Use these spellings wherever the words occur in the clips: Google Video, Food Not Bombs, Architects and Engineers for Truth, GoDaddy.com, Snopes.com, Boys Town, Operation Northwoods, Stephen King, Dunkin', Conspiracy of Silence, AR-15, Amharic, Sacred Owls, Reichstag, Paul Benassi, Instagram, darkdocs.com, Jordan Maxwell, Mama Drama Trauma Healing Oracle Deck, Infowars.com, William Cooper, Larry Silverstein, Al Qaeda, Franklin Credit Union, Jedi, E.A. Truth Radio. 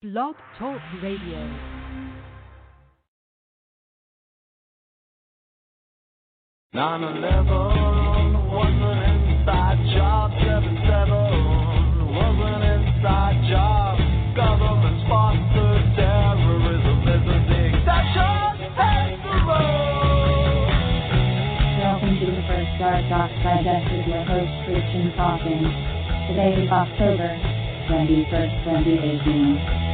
Blog Talk Radio. On a level, wasn't inside job, 7-7, wasn't inside job, government-sponsored terrorism is an exception, and the road. Welcome to the first Dark Docs Digest with your host, Christian Coffins. Today is October 21st, 2018.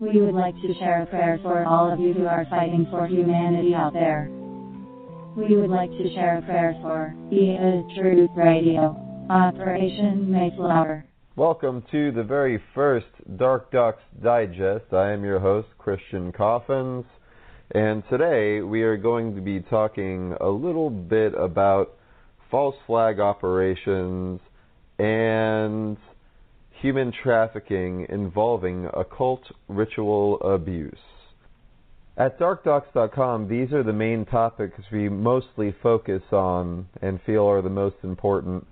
We would like to share a prayer for all of you who are fighting for humanity out there. We would like to share a prayer for E.A. Truth Radio, Operation Mayflower. Welcome to the very first Dark Docs Digest. I am your host, Christian Coffins, and today we are going to be talking a little bit about false flag operations and human trafficking involving occult ritual abuse. At darkdocs.com, these are the main topics we mostly focus on and feel are the most important.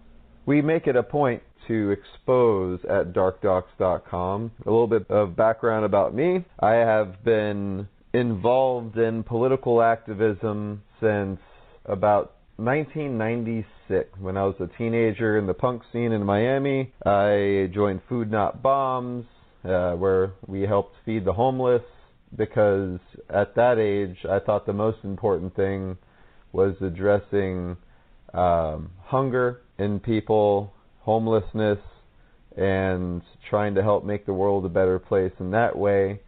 We make it a point to expose at darkdocs.com. A little bit of background about me. I have been involved in political activism since about 1996, when I was a teenager in the punk scene in Miami. I joined Food Not Bombs, where we helped feed the homeless, because at that age I thought the most important thing was addressing hunger in people, homelessness, and trying to help make the world a better place in that way.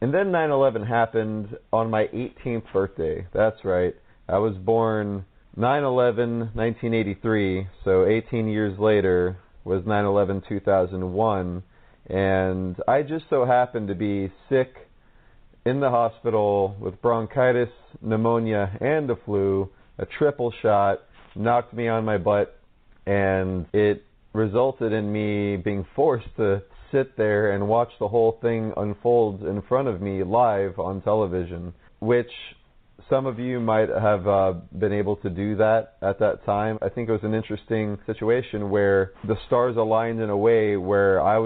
And then 9/11 happened on my 18th birthday. That's right. I was born 9/11/1983, so 18 years later was 9/11/2001, and I just so happened to be sick in the hospital with bronchitis, pneumonia, and the flu. A triple shot knocked me on my butt, and it resulted in me being forced to sit there and watch the whole thing unfold in front of me live on television, which some of you might have been able to do that at that time. I think it was an interesting situation where the stars aligned in a way where I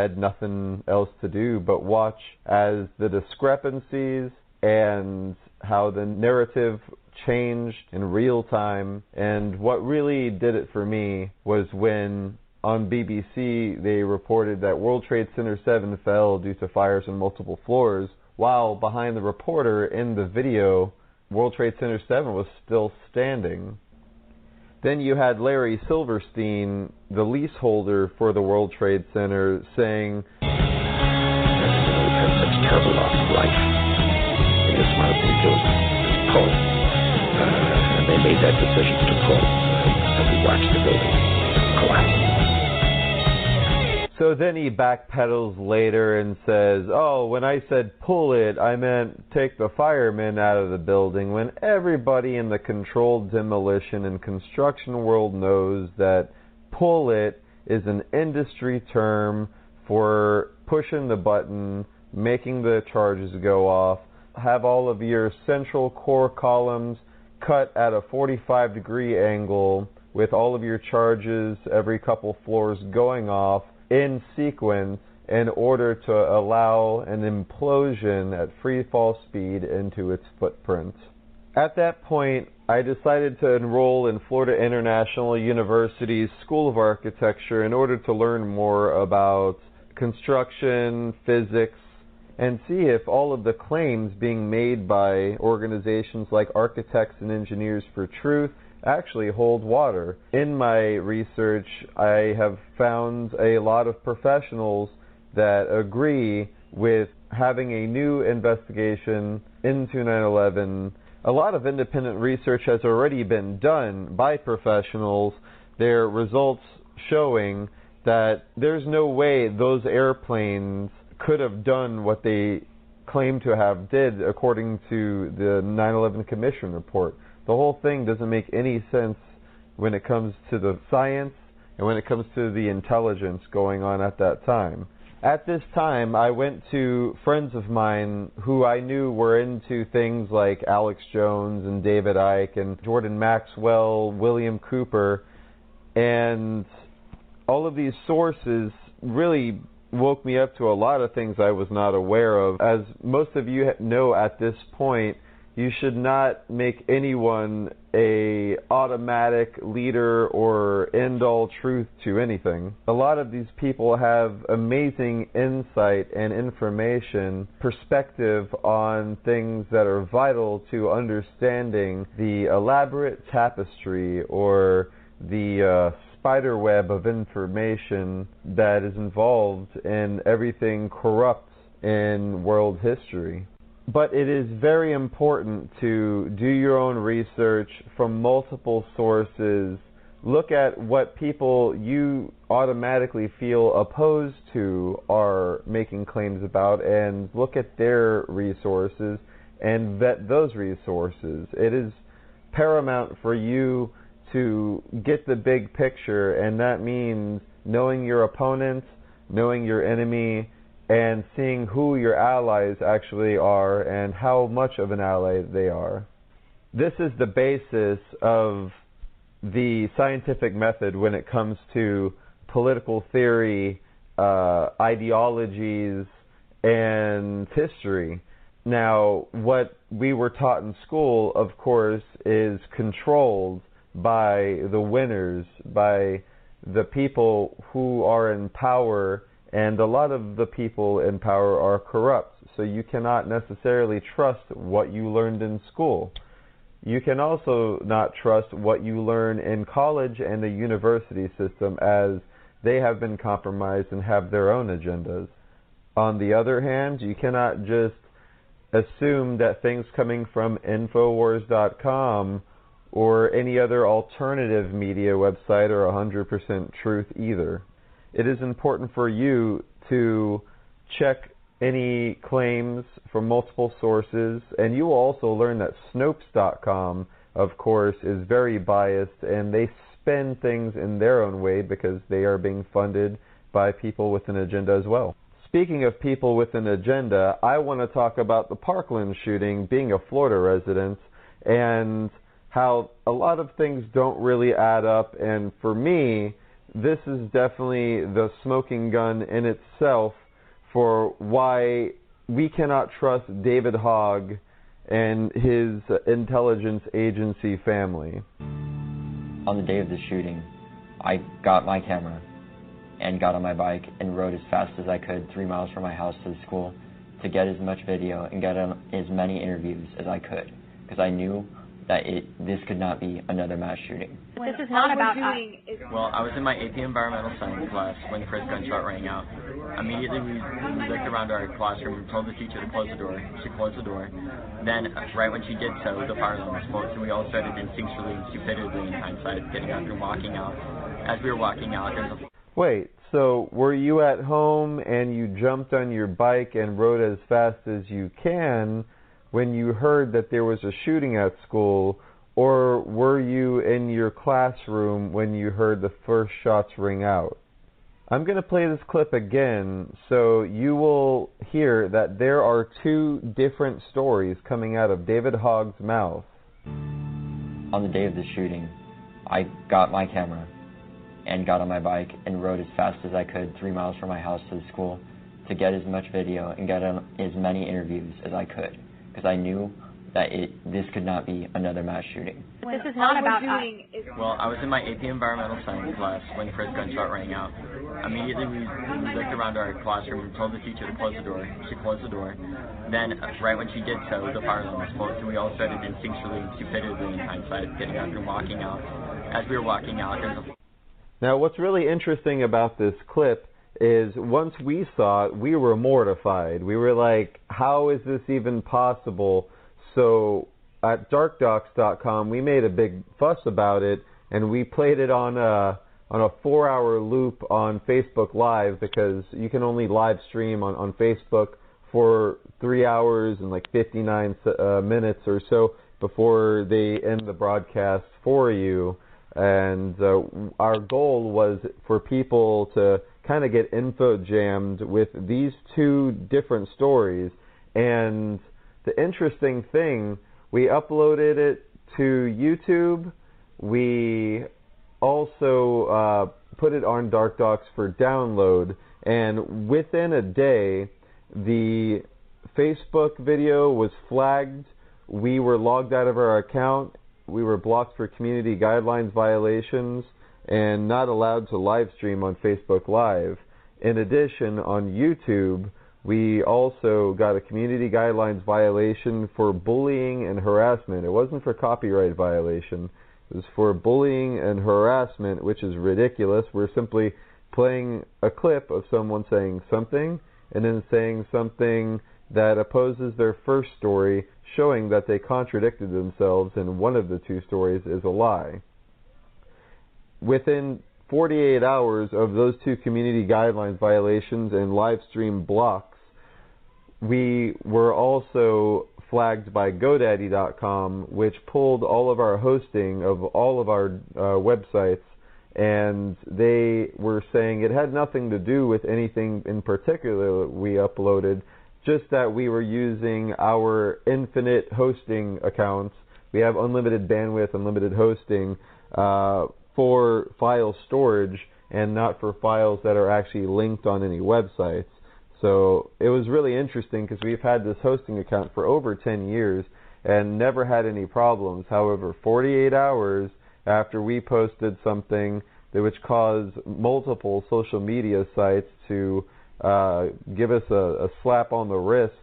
had nothing else to do but watch as the discrepancies and how the narrative changed in real time. And what really did it for me was when on BBC they reported that World Trade Center 7 fell due to fires on multiple floors, while behind the reporter in the video, World Trade Center 7 was still standing. Then you had Larry Silverstein, the leaseholder for the World Trade Center, saying, "We've had such terrible loss of life in this month, we feel cold." And they made that decision to pull, and we watched the building collapse. So then he backpedals later and says, "Oh, when I said pull it, I meant take the firemen out of the building," when everybody in the controlled demolition and construction world knows that pull it is an industry term for pushing the button, making the charges go off. Have all of your central core columns cut at a 45-degree angle with all of your charges every couple floors going off in sequence in order to allow an implosion at free fall speed into its footprint. At that point, I decided to enroll in Florida International University's School of Architecture in order to learn more about construction, physics, and see if all of the claims being made by organizations like Architects and Engineers for Truth actually hold water. In my research, I have found a lot of professionals that agree with having a new investigation into 9/11. A lot of independent research has already been done by professionals, their results showing that there's no way those airplanes could have done what they claim to have did according to the 9/11 Commission report. The whole thing doesn't make any sense when it comes to the science and when it comes to the intelligence going on at that time. At this time, I went to friends of mine who I knew were into things like Alex Jones and David Icke and Jordan Maxwell, William Cooper, and all of these sources really woke me up to a lot of things I was not aware of. As most of you know at this point, you should not make anyone an automatic leader or end all truth to anything. A lot of these people have amazing insight and information, perspective on things that are vital to understanding the elaborate tapestry or the spider web of information that is involved in everything corrupt in world history. But it is very important to do your own research from multiple sources. Look at what people you automatically feel opposed to are making claims about and look at their resources and vet those resources. It is paramount for you to get the big picture, and that means knowing your opponent, knowing your enemy, and seeing who your allies actually are and how much of an ally they are. This is the basis of the scientific method when it comes to political theory, ideologies, and history. Now, what we were taught in school, of course, is controlled by the winners, by the people who are in power, and a lot of the people in power are corrupt, so you cannot necessarily trust what you learned in school. You can also not trust what you learn in college and the university system, as they have been compromised and have their own agendas. On the other hand, you cannot just assume that things coming from Infowars.com or any other alternative media website are 100% truth either. It is important for you to check any claims from multiple sources, and you will also learn that Snopes.com, of course, is very biased, and they spin things in their own way because they are being funded by people with an agenda as well. Speaking of people with an agenda, I want to talk about the Parkland shooting, being a Florida resident, and how a lot of things don't really add up. And for me, this is definitely the smoking gun in itself for why we cannot trust David Hogg and his intelligence agency family. On the day of the shooting, I got my camera and got on my bike and rode as fast as I could 3 miles from my house to the school to get as much video and get as many interviews as I could, because I knew that this could not be another mass shooting. This is not about doing. Well, I was in my AP environmental science class when the first gunshot rang out. Immediately we looked around our classroom and told the teacher to close the door. She closed the door. Then, right when she did so, the fire alarm exploded, and we all started instinctually and stupidly in hindsight getting up and walking out. As we were walking out, there was a... Wait, so were you at home and you jumped on your bike and rode as fast as you can when you heard that there was a shooting at school, or were you in your classroom when you heard the first shots ring out? I'm going to play this clip again so you will hear that there are two different stories coming out of David Hogg's mouth. On the day of the shooting, I got my camera and got on my bike and rode as fast as I could 3 miles from my house to the school to get as much video and get as many interviews as I could, because I knew that this could not be another mass shooting. This is not about us. Well, I was in my AP environmental science class when the first gunshot rang out. Immediately we looked around our classroom and told the teacher to close the door. She closed the door. Then, right when she did so, the fire alarm was closed, and we all started instinctually, stupidly, in hindsight, getting up and walking out. As we were walking out, now, what's really interesting about this clip is once we saw it, we were mortified. We were like, how is this even possible? So at darkdocs.com, we made a big fuss about it, and we played it on a 4-hour loop on Facebook Live, because you can only live stream on Facebook for 3 hours and like 59 minutes or so before they end the broadcast for you. And our goal was for people to kind of get info jammed with these two different stories. And the interesting thing, we uploaded it to YouTube. We also put it on Dark Docs for download. And within a day, the Facebook video was flagged. We were logged out of our account. We were blocked for community guidelines violations and not allowed to live stream on Facebook Live. In addition, on YouTube, we also got a community guidelines violation for bullying and harassment. It wasn't for copyright violation. It was for bullying and harassment, which is ridiculous. We're simply playing a clip of someone saying something and then saying something that opposes their first story, showing that they contradicted themselves and one of the two stories is a lie. Within 48 hours of those two community guidelines violations and live stream blocks, we were also flagged by GoDaddy.com, which pulled all of our hosting of all of our websites, and they were saying it had nothing to do with anything in particular that we uploaded, just that we were using our infinite hosting accounts. We have unlimited bandwidth, unlimited hosting for file storage and not for files that are actually linked on any websites. So it was really interesting because we've had this hosting account for over 10 years and never had any problems. However, 48 hours after we posted something which caused multiple social media sites to give us a slap on the wrists.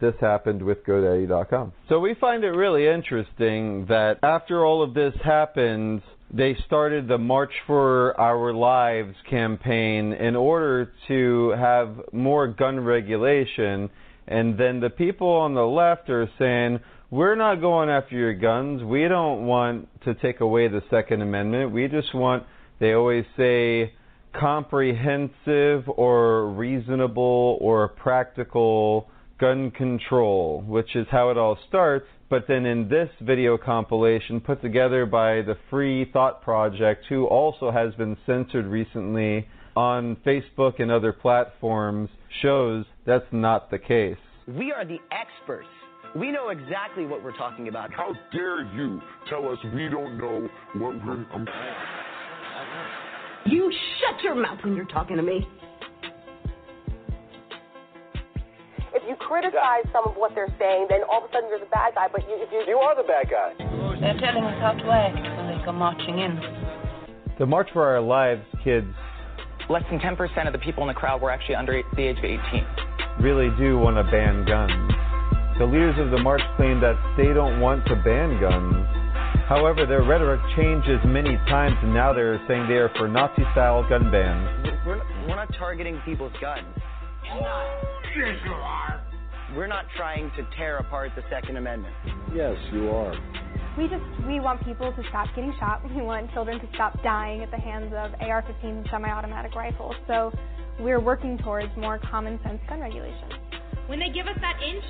This happened with GoDaddy.com. So we find it really interesting that after all of this happened, they started the March for Our Lives campaign in order to have more gun regulation. And then the people on the left are saying, we're not going after your guns. We don't want to take away the Second Amendment. We just want, they always say, comprehensive or reasonable or practical gun control, which is how it all starts. But then in this video compilation put together by the Free Thought Project, who also has been censored recently on Facebook and other platforms, shows that's not the case. We are the experts. We know exactly what we're talking about. How dare you tell us we don't know what we're talking about? You shut your mouth when you're talking to me. If you criticize some of what they're saying, then all of a sudden you're the bad guy, but you are the bad guy. They're telling us how to act when they come marching in. The March for Our Lives kids, less than 10% of the people in the crowd were actually under the age of 18. Really do want to ban guns. The leaders of the march claim that they don't want to ban guns. However, their rhetoric changes many times, and now they're saying they are for Nazi-style gun bans. We're not targeting people's guns. Yes, you are. We're not trying to tear apart the Second Amendment. Yes, you are. We want people to stop getting shot. We want children to stop dying at the hands of AR-15s and semi-automatic rifles. So we're working towards more common-sense gun regulation. When they give us that inch,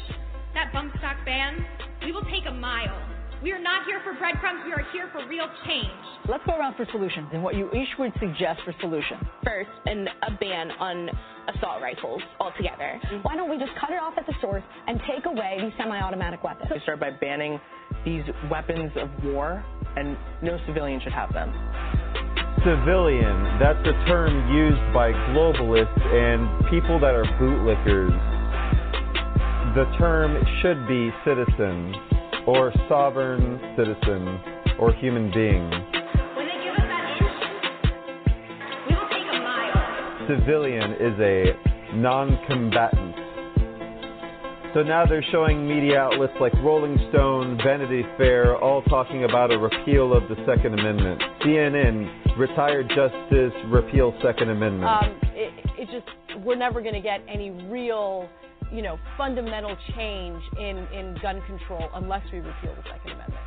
that bump stock ban, we will take a mile. We are not here for breadcrumbs. We are here for real change. Let's go around for solutions and what you each would suggest for solutions. First, a ban on assault rifles altogether. Why don't we just cut it off at the source and take away these semi-automatic weapons? We start by banning these weapons of war, and no civilian should have them. Civilian, that's a term used by globalists and people that are bootlickers. The term should be citizen, or sovereign citizen, or human being. When they give us that inch, we will take a mile. Civilian is a non-combatant. So now they're showing media outlets like Rolling Stone, Vanity Fair, all talking about a repeal of the Second Amendment. CNN, retired justice, repeal Second Amendment. It just, we're never going to get any real, you know, fundamental change in gun control unless we repeal the Second Amendment.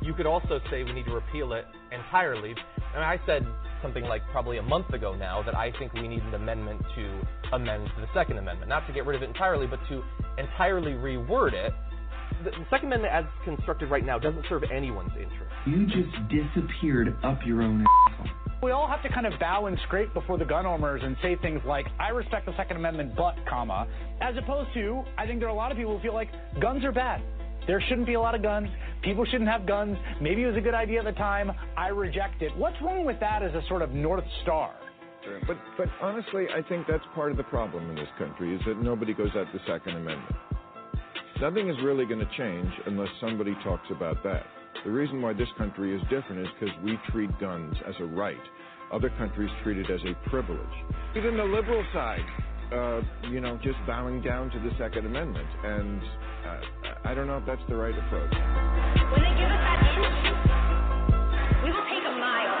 You could also say we need to repeal it entirely. And I said something like probably a month ago now that I think we need an amendment to amend the Second Amendment. Not to get rid of it entirely, but to entirely reword it. The Second Amendment as constructed right now doesn't serve anyone's interest. You just disappeared up your own asshole. We all have to kind of bow and scrape before the gun owners and say things like, I respect the Second Amendment, but, comma, as opposed to, I think there are a lot of people who feel like guns are bad. There shouldn't be a lot of guns. People shouldn't have guns. Maybe it was a good idea at the time. I reject it. What's wrong with that as a sort of North Star? But honestly, I think that's part of the problem in this country is that nobody goes at the Second Amendment. Nothing is really going to change unless somebody talks about that. The reason why this country is different is because we treat guns as a right. Other countries treat it as a privilege. Even the liberal side, you know, just bowing down to the Second Amendment. And I don't know if that's the right approach. When they give us that inch, we will take a mile.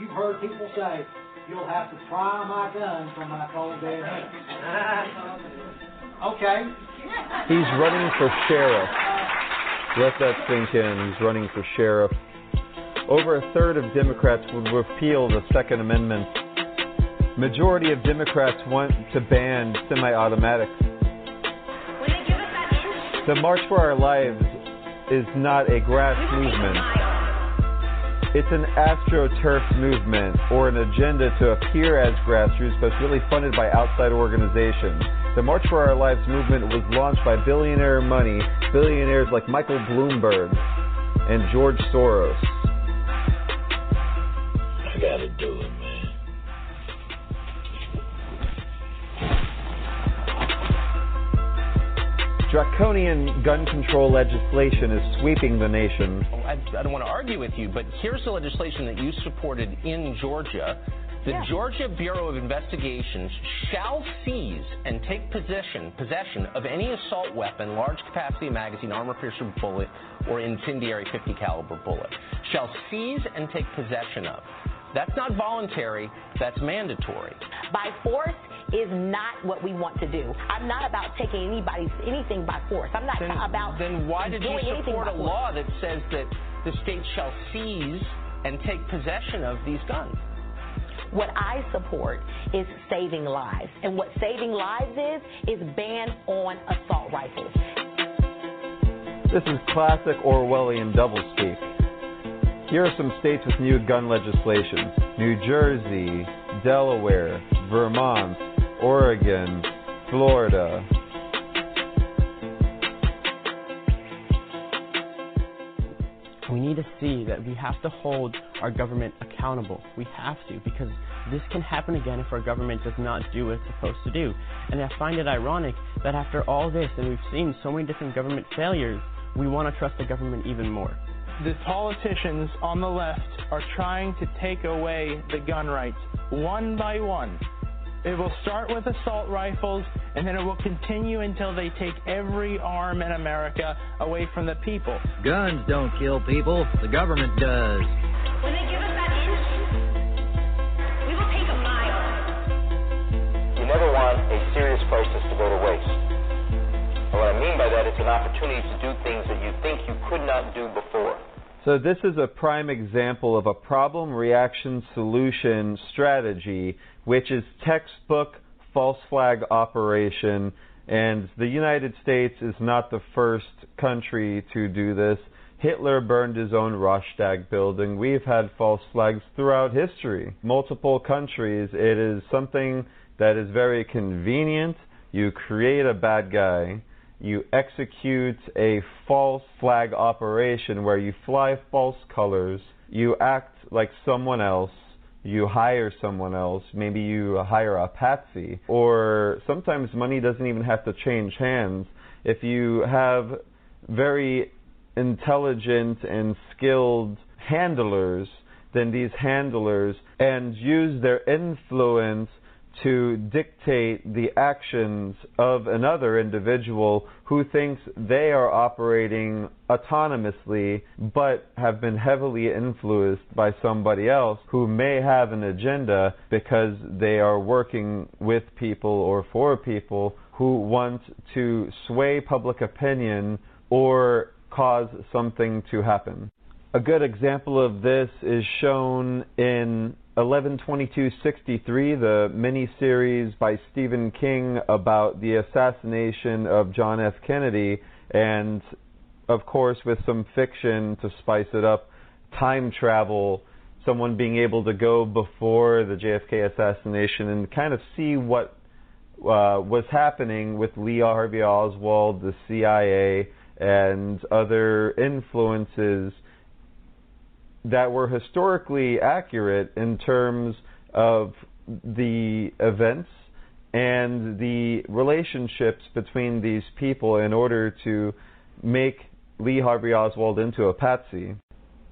You've heard people say, you'll have to pry my gun from my cold dead hands. Okay. He's running for sheriff. Let that sink in. He's running for sheriff. Over a third of Democrats would repeal the Second Amendment. Majority of Democrats want to ban semi-automatics. The March for Our Lives is not a grass movement. It's an astroturf movement or an agenda to appear as grassroots, but it's really funded by outside organizations. The March for Our Lives movement was launched by billionaire money, billionaires like Michael Bloomberg and George Soros. I gotta do it, man. Draconian gun control legislation is sweeping the nation. I don't want to argue with you, but here's the legislation that you supported in Georgia. The Georgia Bureau of Investigations shall seize and take possession of any assault weapon, large capacity magazine, armor-piercing bullet, or incendiary 50 caliber bullet. Shall seize and take possession of. That's not voluntary, that's mandatory. By force is not what we want to do. I'm not about taking anything by force. I'm not about doing anything by force. Then why did you support a law that says that the state shall seize and take possession of these guns? What I support is saving lives. And what saving lives is ban on assault rifles. This is classic Orwellian doublespeak. Here are some states with new gun legislation. New Jersey, Delaware, Vermont, Oregon, Florida. We need to see that we have to hold our government accountable. We have to, because this can happen again if our government does not do what it's supposed to do. And I find it ironic that after all this, and we've seen so many different government failures, we want to trust the government even more. The politicians on the left are trying to take away the gun rights one by one. It will start with assault rifles, and then it will continue until they take every arm in America away from the people. Guns don't kill people. The government does. When they give us that inch, we will take a mile. You never want a serious process to go to waste. And what I mean by that, it's an opportunity to do things that you think you could not do before. So this is a prime example of a problem-reaction-solution strategy, which is textbook false flag operation. And the United States is not the first country to do this. Hitler burned his own Reichstag building. We've had false flags throughout history. Multiple countries. It is something that is very convenient. You create a bad guy. you execute a false flag operation where you fly false colors, you act like someone else, you hire someone else, maybe you hire a patsy, or sometimes money doesn't even have to change hands. If you have very intelligent and skilled handlers, then these handlers and use their influence to dictate the actions of another individual who thinks they are operating autonomously but have been heavily influenced by somebody else who may have an agenda because they are working with people or for people who want to sway public opinion or cause something to happen. A good example of this is shown in 11/22/63, the mini-series by Stephen King about the assassination of John F. Kennedy, and of course with some fiction to spice it up, time travel, someone being able to go before the JFK assassination and kind of see what was happening with Lee Harvey Oswald, the CIA, and other influences that were historically accurate in terms of the events and the relationships between these people in order to make Lee Harvey Oswald into a patsy.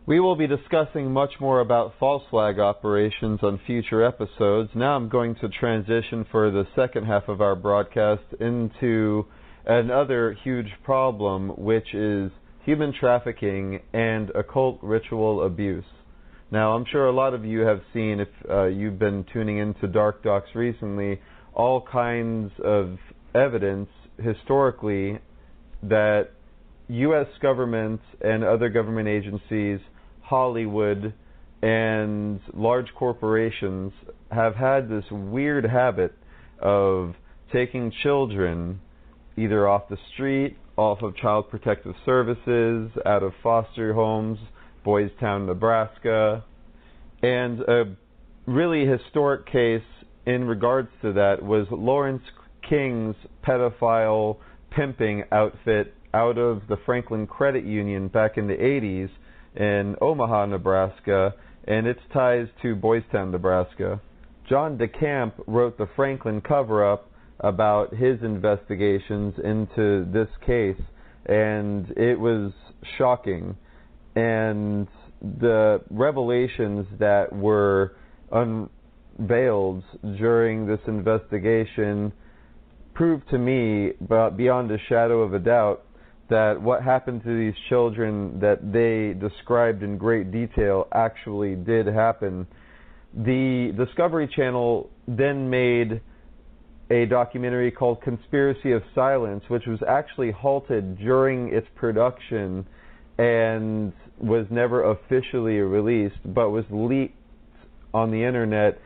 We will be discussing much more about false flag operations on future episodes. Now I'm going to transition for the second half of our broadcast into another huge problem, which is human trafficking and occult ritual abuse. Now, I'm sure a lot of you have seen, if you've been tuning into Dark Docs recently, all kinds of evidence historically that U.S. governments and other government agencies, Hollywood, and large corporations have had this weird habit of taking children either off the street, off of Child Protective Services, out of foster homes, Boys Town, Nebraska. And a really historic case in regards to that was Lawrence King's pedophile pimping outfit out of the Franklin Credit Union back in the 80s in Omaha, Nebraska, and its ties to Boys Town, Nebraska. John DeCamp wrote the Franklin Cover-up about his investigations into this case, and it was shocking. And the revelations that were unveiled during this investigation proved to me, beyond a shadow of a doubt, that what happened to these children that they described in great detail actually did happen. The Discovery Channel then made a documentary called Conspiracy of Silence, which was actually halted during its production and was never officially released, but was leaked on the internet,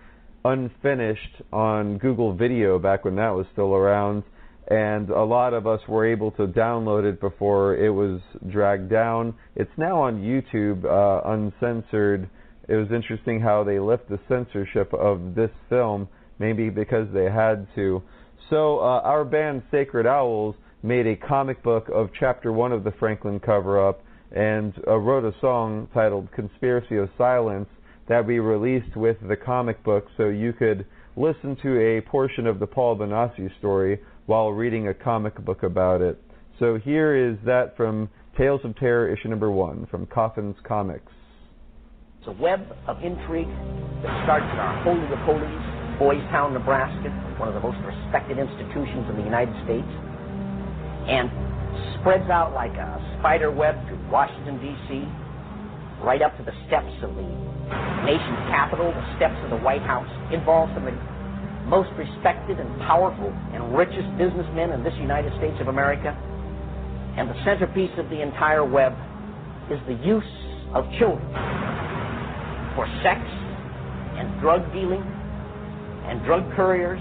unfinished, on Google Video back when that was still around, and a lot of us were able to download it before it was dragged down. It's now on YouTube, uncensored. It was interesting how they left the censorship of this film, maybe because they had to. So our band Sacred Owls made a comic book of Chapter 1 of the Franklin Cover-up and wrote a song titled Conspiracy of Silence that we released with the comic book, so you could listen to a portion of the Paul Benassi story while reading a comic book about it. So here is that from Tales of Terror, issue number 1, from Coffins Comics. It's a web of intrigue that starts in our Holy of Holies, Boys Town, Nebraska, one of the most respected institutions in the United States, and spreads out like a spider web to Washington, D.C., right up to the steps of the nation's capital, the steps of the White House. Involves some of the most respected and powerful and richest businessmen in this United States of America, and the centerpiece of the entire web is the use of children for sex and drug dealing and drug couriers,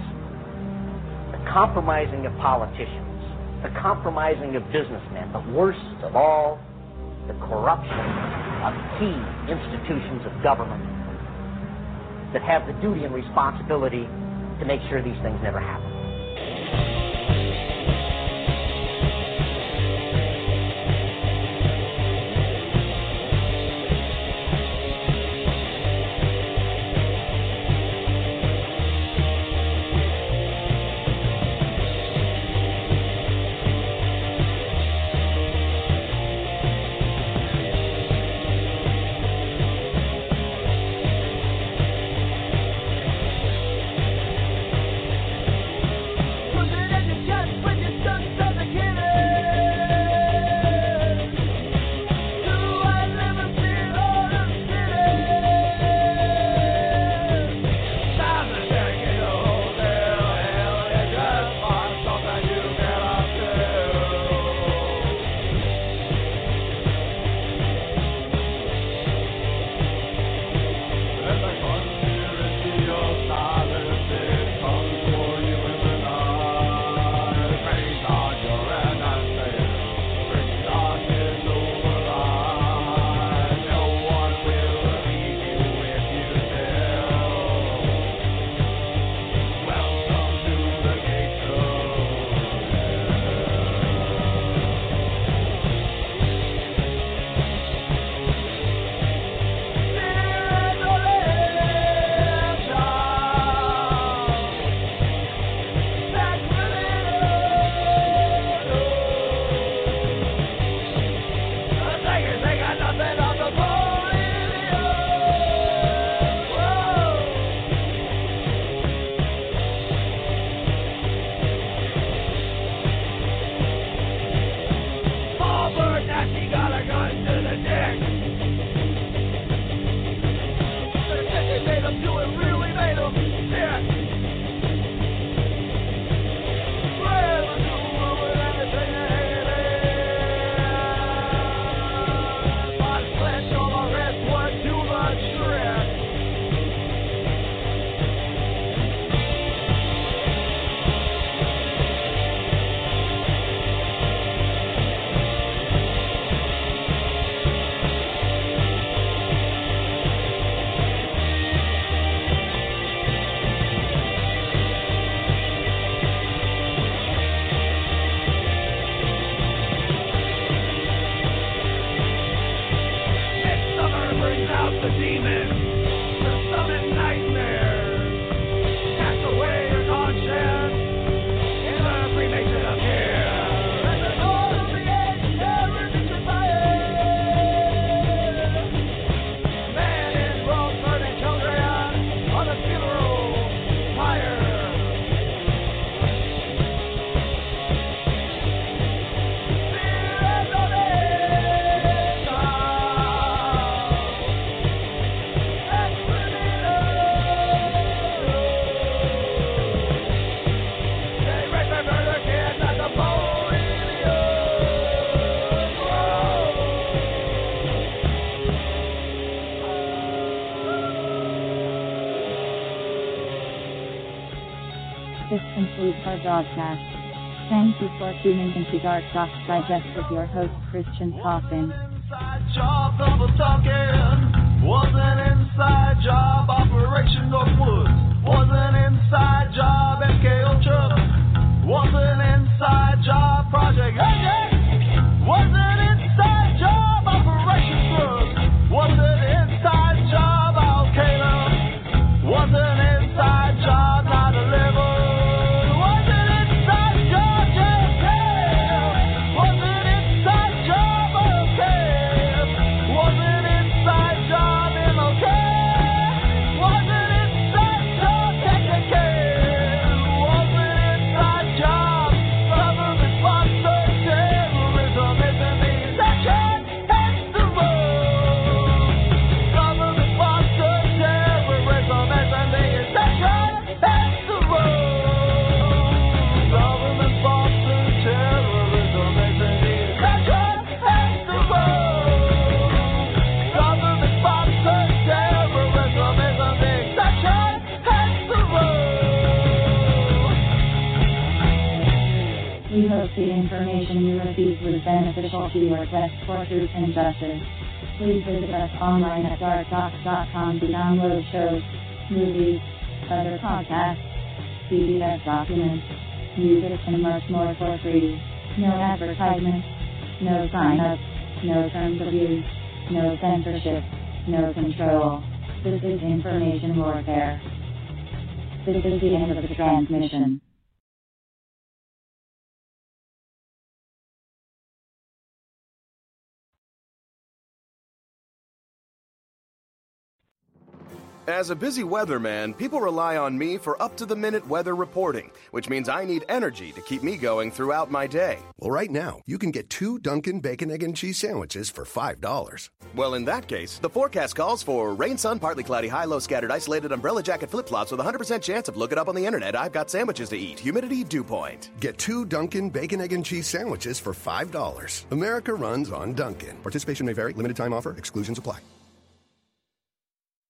the compromising of politicians, the compromising of businessmen, the worst of all, the corruption of key institutions of government that have the duty and responsibility to make sure these things never happen. Broadcast. Thank you for tuning into Dark Docs Digest with your host, Christian Coffins. Inside job, double talking. Was an inside job, Operation Northwoods. Was an inside job, MKUltra. Was an inside job, Project Ajax. Was an inside job, Operation Drugs. Was an inside job, Al Qaeda. Was an inside job, not a liver. The information you received was beneficial to your quest for truth and justice. Please visit us online at darkdocs.com to download shows, movies, other podcasts, PDF documents, music, and much more for free. No advertisements, no sign-ups, no terms of use, no censorship, no control. This is information warfare. This is the end of the transmission. As a busy weatherman, people rely on me for up-to-the-minute weather reporting, which means I need energy to keep me going throughout my day. Well, right now, you can get 2 Dunkin' Bacon, Egg, and Cheese sandwiches for $5. Well, in that case, the forecast calls for rain, sun, partly cloudy, high-low, scattered, isolated, umbrella jacket, flip-flops with 100% chance of look it up on the internet. I've got sandwiches to eat. Humidity, dew point. Get 2 Dunkin' Bacon, Egg, and Cheese sandwiches for $5. America runs on Dunkin'. Participation may vary. Limited time offer. Exclusions apply.